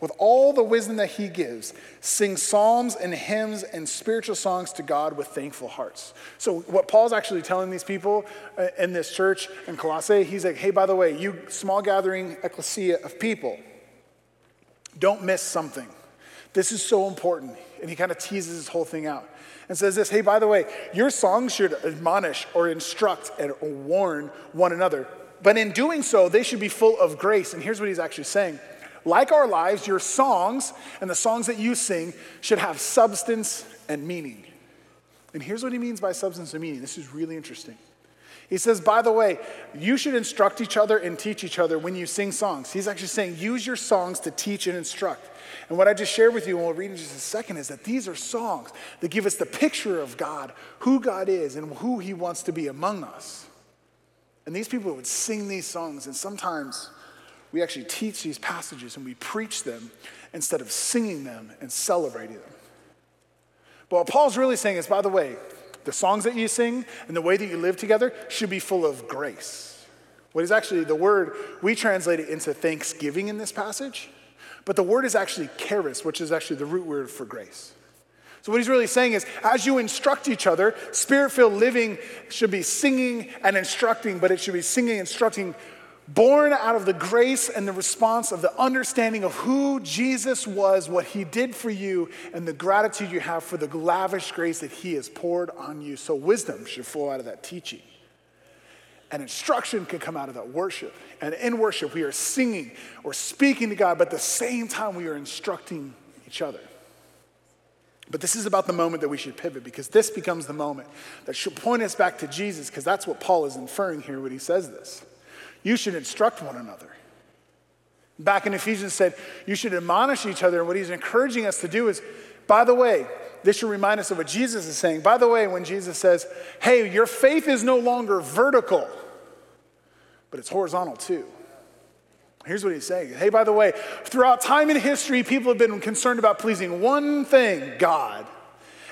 with all the wisdom that he gives, sing psalms and hymns and spiritual songs to God with thankful hearts. So what Paul's actually telling these people in this church in Colossae, he's like, hey, by the way, you small gathering ecclesia of people, don't miss something. This is so important. And he kind of teases this whole thing out and says this, hey, by the way, your songs should admonish or instruct and warn one another. But in doing so, they should be full of grace. And here's what he's actually saying. Like our lives, your songs and the songs that you sing should have substance and meaning. And here's what he means by substance and meaning. This is really interesting. He says, by the way, you should instruct each other and teach each other when you sing songs. He's actually saying, use your songs to teach and instruct. And what I just shared with you, and we'll read in just a second, is that these are songs that give us the picture of God, who God is, and who he wants to be among us. And these people would sing these songs, and sometimes we actually teach these passages and we preach them instead of singing them and celebrating them. But what Paul's really saying is, by the way, the songs that you sing and the way that you live together should be full of grace. What is actually the word, we translate it into thanksgiving in this passage, but the word is actually charis, which is actually the root word for grace. So what he's really saying is, as you instruct each other, Spirit-filled living should be singing and instructing, but it should be singing and instructing born out of the grace and the response of the understanding of who Jesus was, what he did for you, and the gratitude you have for the lavish grace that he has poured on you. So wisdom should flow out of that teaching. And instruction can come out of that worship. And in worship, we are singing or speaking to God, but at the same time, we are instructing each other. But this is about the moment that we should pivot, because this becomes the moment that should point us back to Jesus, because that's what Paul is inferring here when he says this. You should instruct one another. Back in Ephesians said, you should admonish each other. And what he's encouraging us to do is, by the way, this should remind us of what Jesus is saying. By the way, when Jesus says, hey, your faith is no longer vertical, but it's horizontal too. Here's what he's saying. Hey, by the way, throughout time in history, people have been concerned about pleasing one thing, God.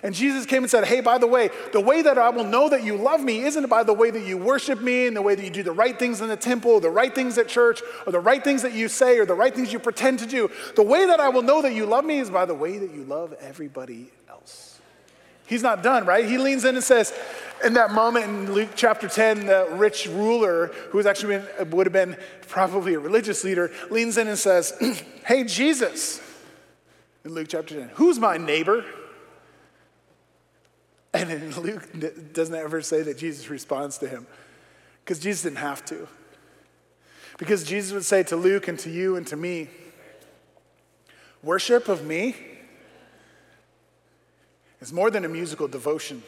And Jesus came and said, hey, by the way that I will know that you love me isn't by the way that you worship me and the way that you do the right things in the temple, the right things at church, or the right things that you say, or the right things you pretend to do. The way that I will know that you love me is by the way that you love everybody else. He's not done, right? He leans in and says, in that moment in Luke chapter 10, the rich ruler, who was actually would have been probably a religious leader, leans in and says, hey, Jesus, in Luke chapter 10, who's my neighbor? And then Luke doesn't ever say that Jesus responds to him, because Jesus didn't have to. Because Jesus would say to Luke and to you and to me, worship of me is more than a musical devotion.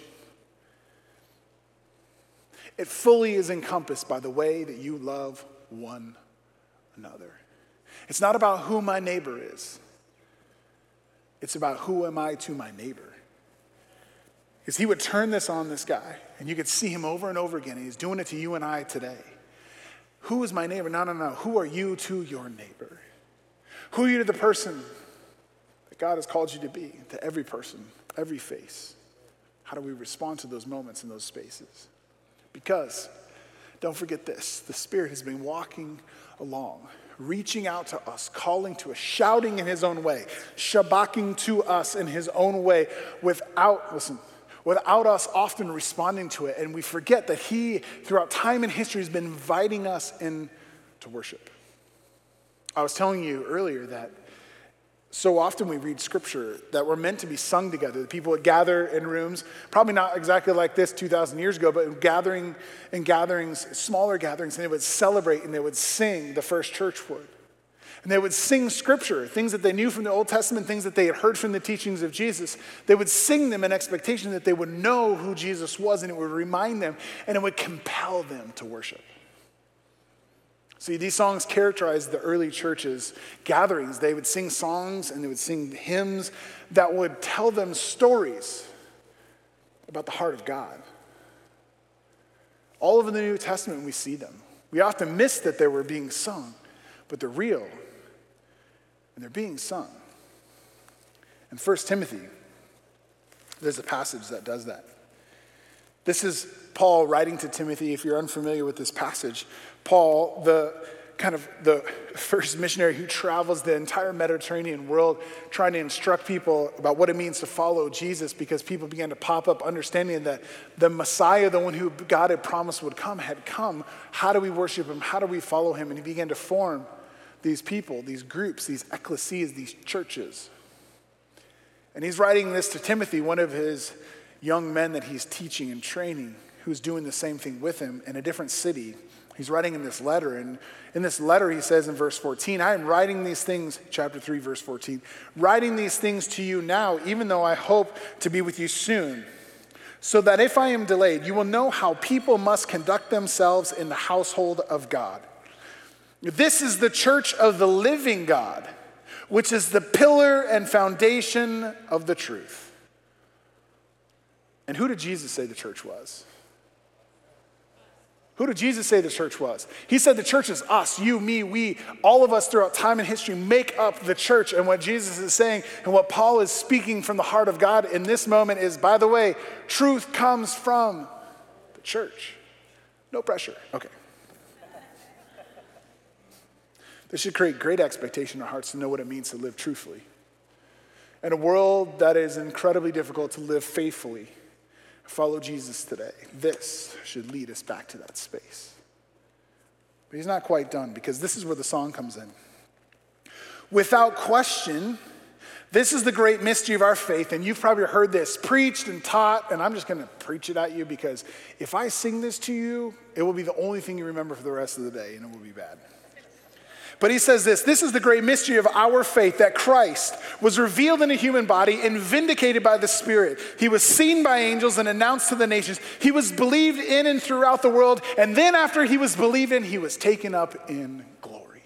It fully is encompassed by the way that you love one another. It's not about who my neighbor is. It's about who am I to my neighbor. Because he would turn this on this guy, and you could see him over and over again, and he's doing it to you and I today. Who is my neighbor? No. Who are you to your neighbor? Who are you to the person that God has called you to be, to every person, every face, How do we respond to those moments in those spaces? Because, don't forget this, the Spirit has been walking along, reaching out to us, calling to us, shouting in his own way, shabaching to us in his own way without us often responding to it. And we forget that he, throughout time and history, has been inviting us in to worship. I was telling you earlier that so often we read scripture that were meant to be sung together. The people would gather in rooms, probably not exactly like this 2,000 years ago, but in gatherings, smaller gatherings, and they would celebrate and they would sing, the first church would. And they would sing scripture, things that they knew from the Old Testament, things that they had heard from the teachings of Jesus. They would sing them in expectation that they would know who Jesus was, and it would remind them, and it would compel them to worship. See, these songs characterized the early church's gatherings. They would sing songs and they would sing hymns that would tell them stories about the heart of God. All over the New Testament, we see them. We often miss that they were being sung, but they're real and they're being sung. In 1 Timothy, there's a passage that does that. This is Paul writing to Timothy. If you're unfamiliar with this passage, Paul, the first missionary who travels the entire Mediterranean world trying to instruct people about what it means to follow Jesus, because people began to pop up understanding that the Messiah, the one who God had promised would come, had come. How do we worship him? How do we follow him? And he began to form these people, these groups, these ecclesias, these churches. And he's writing this to Timothy, one of his young men that he's teaching and training, who's doing the same thing with him in a different city. He's writing in this letter, and in this letter he says in verse 14, I am writing these things, chapter 3, verse 14, writing these things to you now, even though I hope to be with you soon, so that if I am delayed, you will know how people must conduct themselves in the household of God. This is the church of the living God, which is the pillar and foundation of the truth. And who did Jesus say the church was? Who did Jesus say the church was? He said the church is us, you, me, we, all of us throughout time and history make up the church. And what Jesus is saying and what Paul is speaking from the heart of God in this moment is, by the way, truth comes from the church. No pressure. Okay. This should create great expectation in our hearts to know what it means to live truthfully. In a world that is incredibly difficult to live faithfully, follow Jesus today. This should lead us back to that space. But he's not quite done, because this is where the song comes in. Without question, this is the great mystery of our faith, and you've probably heard this preached and taught, and I'm just going to preach it at you, because if I sing this to you, it will be the only thing you remember for the rest of the day, and it will be bad. But he says this is the great mystery of our faith, that Christ was revealed in a human body and vindicated by the Spirit. He was seen by angels and announced to the nations. He was believed in and throughout the world. And then after he was believed in, he was taken up in glory.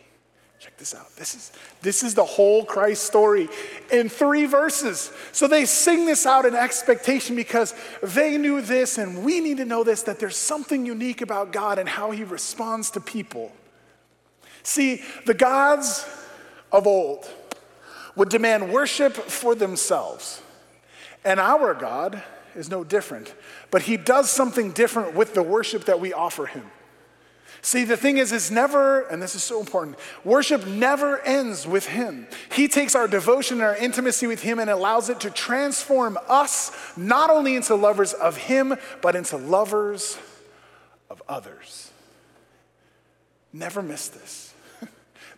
Check this out. This is the whole Christ story in 3 verses. So they sing this out in expectation, because they knew this and we need to know this, that there's something unique about God and how he responds to people. See, the gods of old would demand worship for themselves. And our God is no different. But he does something different with the worship that we offer him. See, the thing is, it's never, and this is so important, worship never ends with him. He takes our devotion and our intimacy with him and allows it to transform us, not only into lovers of him, but into lovers of others. Never miss this.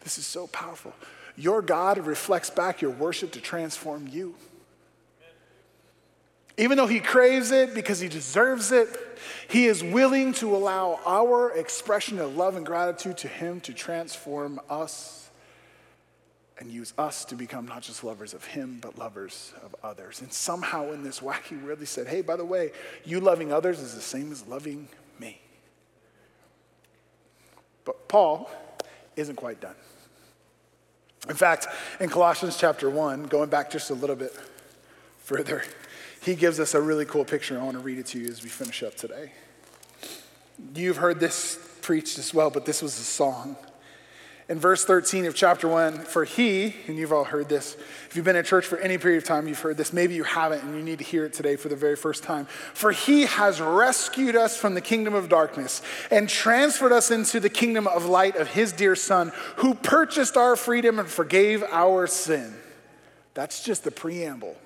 This is so powerful. Your God reflects back your worship to transform you. Even though he craves it because he deserves it, he is willing to allow our expression of love and gratitude to him to transform us and use us to become not just lovers of him, but lovers of others. And somehow in this wacky world, he said, hey, by the way, you loving others is the same as loving me. But Paul isn't quite done. In fact, in Colossians chapter 1, going back just a little bit further, he gives us a really cool picture. I want to read it to you as we finish up today. You've heard this preached as well, but this was a song. in verse 13 of chapter 1, for he, and you've all heard this, if you've been at church for any period of time, you've heard this. Maybe you haven't, and you need to hear it today for the very first time. For he has rescued us from the kingdom of darkness and transferred us into the kingdom of light of his dear Son, who purchased our freedom and forgave our sin. That's just the preamble.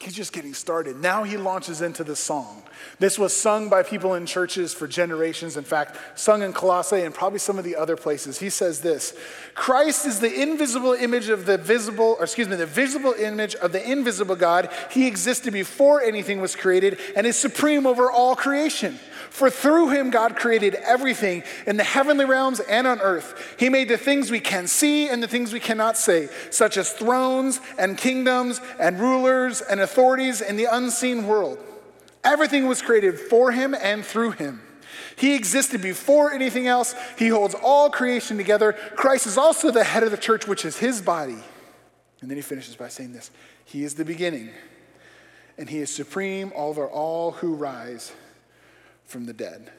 He's just getting started. Now he launches into the song. This was sung by people in churches for generations. In fact, sung in Colossae and probably some of the other places. He says this, Christ is the invisible image of the visible, or excuse me, the visible image of the invisible God. He existed before anything was created and is supreme over all creation. For through him, God created everything in the heavenly realms and on earth. He made the things we can see and the things we cannot see, such as thrones and kingdoms and rulers and authorities in the unseen world. Everything was created for him and through him. He existed before anything else. He holds all creation together. Christ is also the head of the church, which is his body. And then he finishes by saying this, he is the beginning, and he is supreme over all who rise from the dead.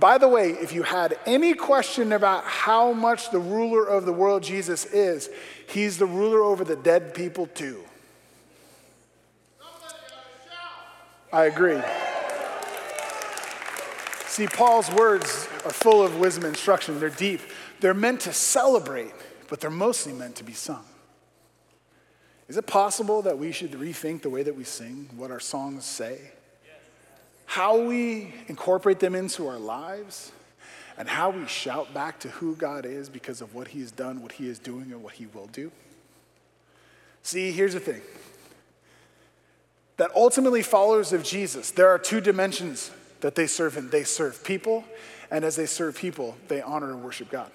By the way, if you had any question about how much the ruler of the world Jesus is, he's the ruler over the dead people too. I agree. See, Paul's words are full of wisdom and instruction. They're deep. They're meant to celebrate, but they're mostly meant to be sung. Is it possible that we should rethink the way that we sing, what our songs say? How we incorporate them into our lives, and how we shout back to who God is because of what he's done, what he is doing, and what he will do. See, here's the thing. That ultimately followers of Jesus, there are two dimensions that they serve in. They serve people, and as they serve people, they honor and worship God.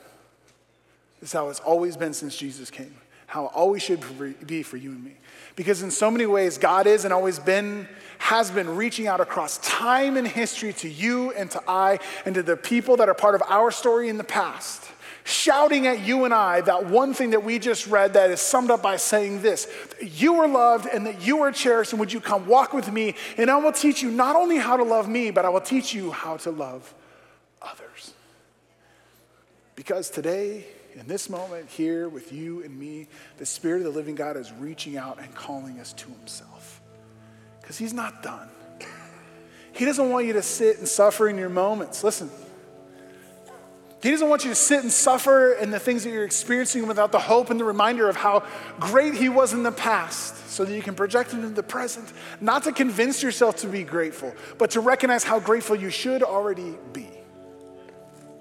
This is how it's always been since Jesus came, how it always should be for you and me. Because in so many ways, God is and always been, has been reaching out across time and history to you and to I and to the people that are part of our story in the past, shouting at you and I that one thing that we just read that is summed up by saying this, you are loved and that you are cherished, and would you come walk with me, and I will teach you not only how to love me, but I will teach you how to love others. Because today, in this moment here with you and me, the Spirit of the living God is reaching out and calling us to himself. Because he's not done. He doesn't want you to sit and suffer in your moments. Listen. He doesn't want you to sit and suffer in the things that you're experiencing without the hope and the reminder of how great he was in the past, so that you can project him into the present. Not to convince yourself to be grateful, but to recognize how grateful you should already be.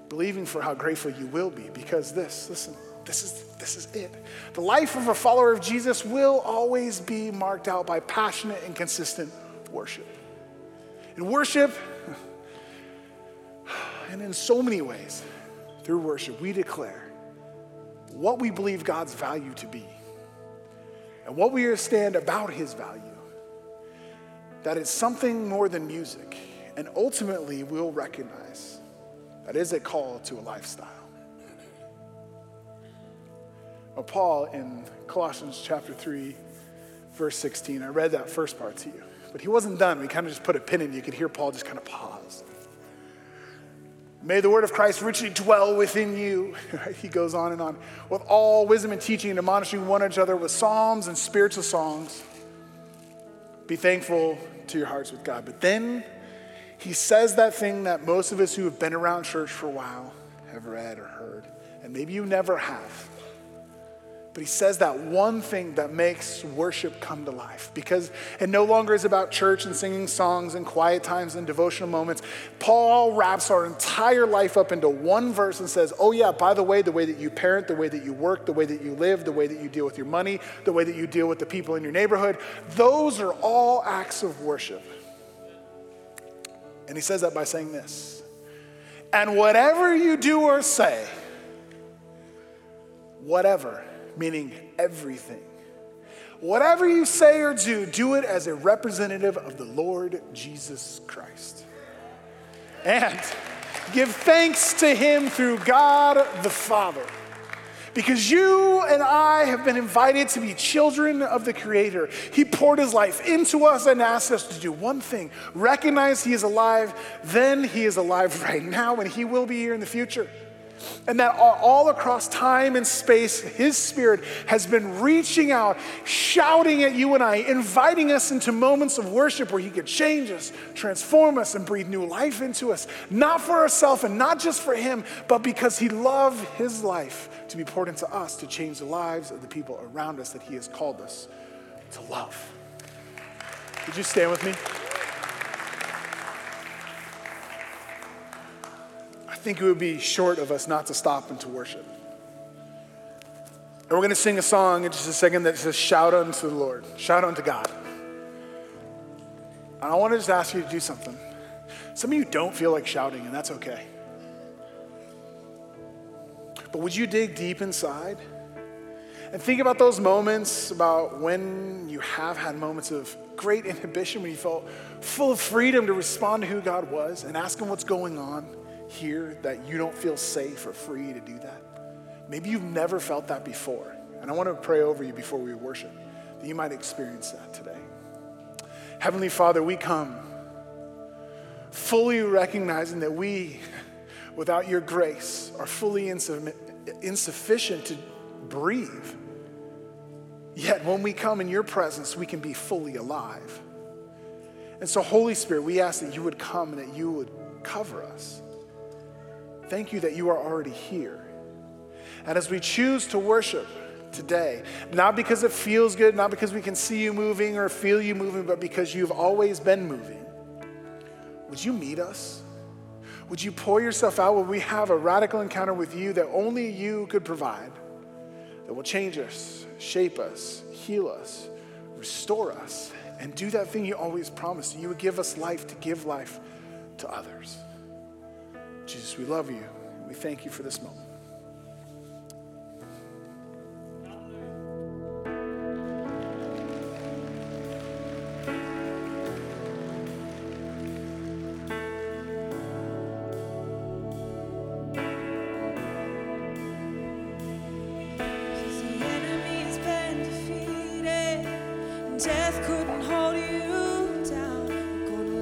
Believing for how grateful you will be, because this is it. The life of a follower of Jesus will always be marked out by passionate and consistent worship. And worship, and in so many ways, through worship, we declare what we believe God's value to be and what we understand about his value, that it's something more than music, and ultimately we'll recognize that is a call to a lifestyle. Well, Paul in Colossians chapter 3, verse 16, I read that first part to you, but he wasn't done. We kind of just put a pin in. You could hear Paul just kind of pause. May the word of Christ richly dwell within you. He goes on and on. With all wisdom and teaching and admonishing one another with psalms and spiritual songs. Be thankful to your hearts with God. But then he says that thing that most of us who have been around church for a while have read or heard, and maybe you never have. But he says that one thing that makes worship come to life, because it no longer is about church and singing songs and quiet times and devotional moments. Paul wraps our entire life up into one verse and says, oh yeah, by the way that you parent, the way that you work, the way that you live, the way that you deal with your money, the way that you deal with the people in your neighborhood, those are all acts of worship. And he says that by saying this, and whatever you do or say, whatever, meaning everything, whatever you say or do, do it as a representative of the Lord Jesus Christ. And give thanks to him through God the Father. Because you and I have been invited to be children of the Creator. He poured his life into us and asked us to do one thing. Recognize he is alive, then he is alive right now, and he will be here in the future. And that all across time and space, his Spirit has been reaching out, shouting at you and I, inviting us into moments of worship where he could change us, transform us, and breathe new life into us. Not for ourselves and not just for him, but because he loved his life to be poured into us to change the lives of the people around us that he has called us to love. Would you stand with me? I think it would be short of us not to stop and to worship. And we're going to sing a song in just a second that says, shout unto the Lord, shout unto God. And I want to just ask you to do something. Some of you don't feel like shouting, and that's okay. But would you dig deep inside and think about those moments, about when you have had moments of great inhibition, when you felt full of freedom to respond to who God was, and ask him what's going on here that you don't feel safe or free to do that. Maybe you've never felt that before. And I want to pray over you before we worship, that you might experience that today. Heavenly Father, we come fully recognizing that we, without your grace, are fully insufficient to breathe. Yet when we come in your presence, we can be fully alive. And so, Holy Spirit, we ask that you would come and that you would cover us. Thank you that you are already here. And as we choose to worship today, not because it feels good, not because we can see you moving or feel you moving, but because you've always been moving, would you meet us? Would you pour yourself out? Would we have a radical encounter with you that only you could provide, that will change us, shape us, heal us, restore us, and do that thing you always promised. You would give us life to give life to others. Jesus, we love you. We thank you for this moment.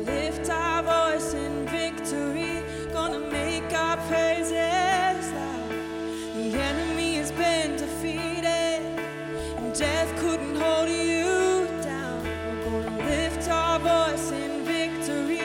Lift our voice in victory.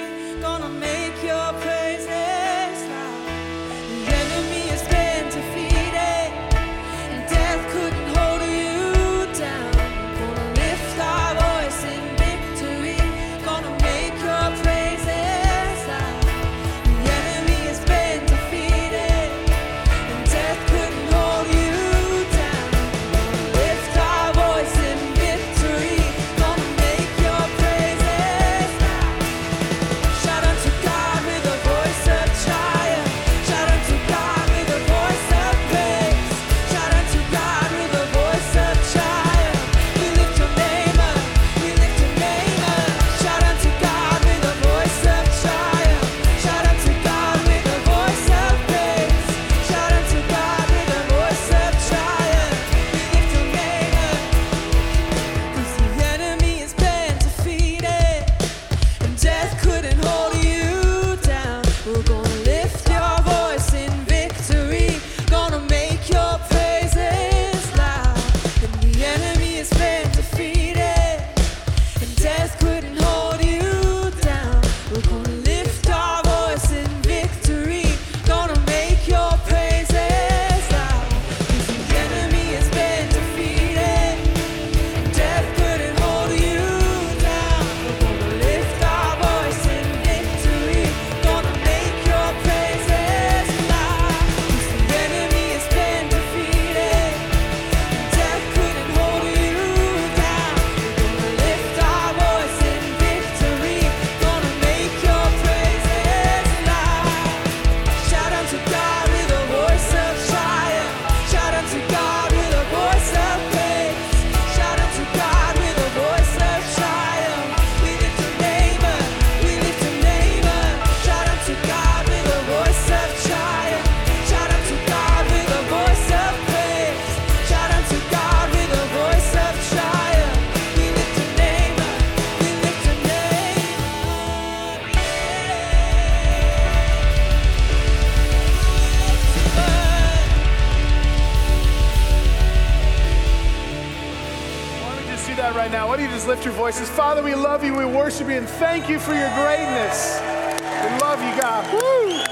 do that right now? Why don't you just lift your voices? Father, we love you, we worship you, and thank you for your greatness. We love you, God. Woo!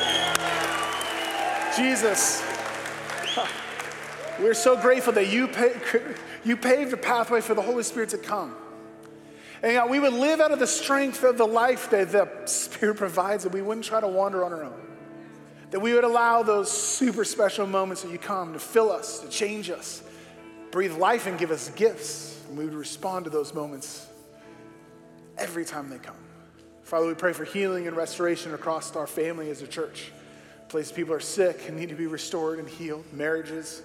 Jesus, we're so grateful that you paved a pathway for the Holy Spirit to come. And God, we would live out of the strength of the life that the Spirit provides, that we wouldn't try to wander on our own. That we would allow those super special moments that you come to fill us, to change us, breathe life and give us gifts. And we would respond to those moments every time they come. Father, we pray for healing and restoration across our family as a church. Places people are sick and need to be restored and healed. Marriages.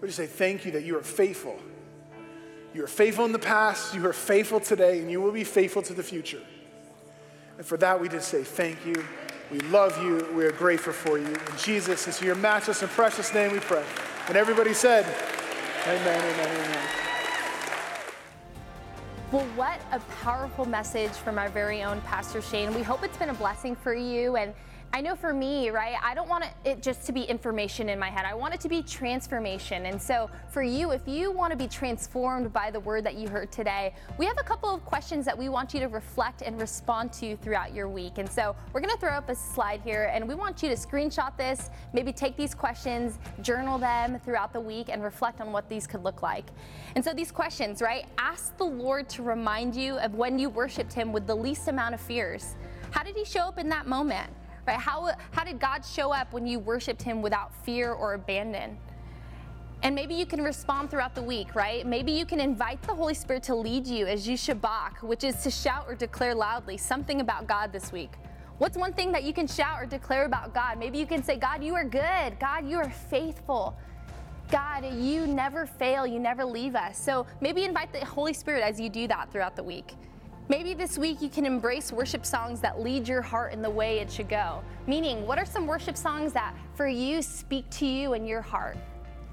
We just say thank you that you are faithful. You are faithful in the past, you are faithful today, and you will be faithful to the future. And for that, we just say thank you. We love you. We are grateful for you. And Jesus, it's your matchless and precious name we pray. And everybody said, amen, amen, amen. Well, what a powerful message from our very own Pastor Shane. We hope it's been a blessing for you. And I know for me, right, I don't want it just to be information in my head. I want it to be transformation. And so for you, if you want to be transformed by the word that you heard today, we have a couple of questions that we want you to reflect and respond to throughout your week. And so we're going to throw up a slide here, and we want you to screenshot this, maybe take these questions, journal them throughout the week, and reflect on what these could look like. And so these questions, right, ask the Lord to remind you of when you worshiped him with the least amount of fears. How did he show up in that moment? Right? How did God show up when you worshiped him without fear or abandon? And maybe you can respond throughout the week, right? Maybe you can invite the Holy Spirit to lead you as you Shabach, which is to shout or declare loudly something about God this week. What's one thing that you can shout or declare about God? Maybe you can say, God, you are good. God, you are faithful. God, you never fail. You never leave us. So maybe invite the Holy Spirit as you do that throughout the week. Maybe this week you can embrace worship songs that lead your heart in the way it should go. Meaning, what are some worship songs that for you speak to you and your heart?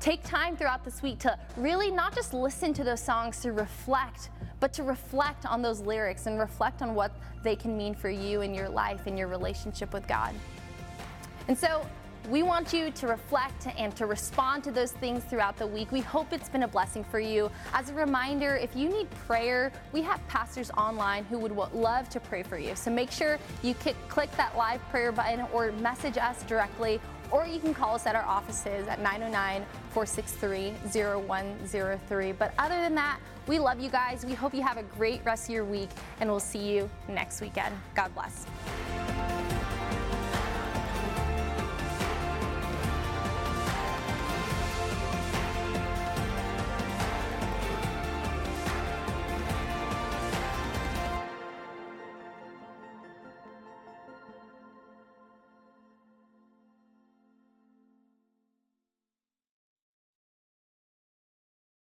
Take time throughout this week to really not just listen to those songs to reflect, but to reflect on those lyrics and reflect on what they can mean for you in your life and your relationship with God. And so we want you to reflect and to respond to those things throughout the week. We hope it's been a blessing for you. As a reminder, if you need prayer, we have pastors online who would love to pray for you. So make sure you click that live prayer button or message us directly, or you can call us at our offices at 909-463-0103. But other than that, we love you guys. We hope you have a great rest of your week, and we'll see you next weekend. God bless.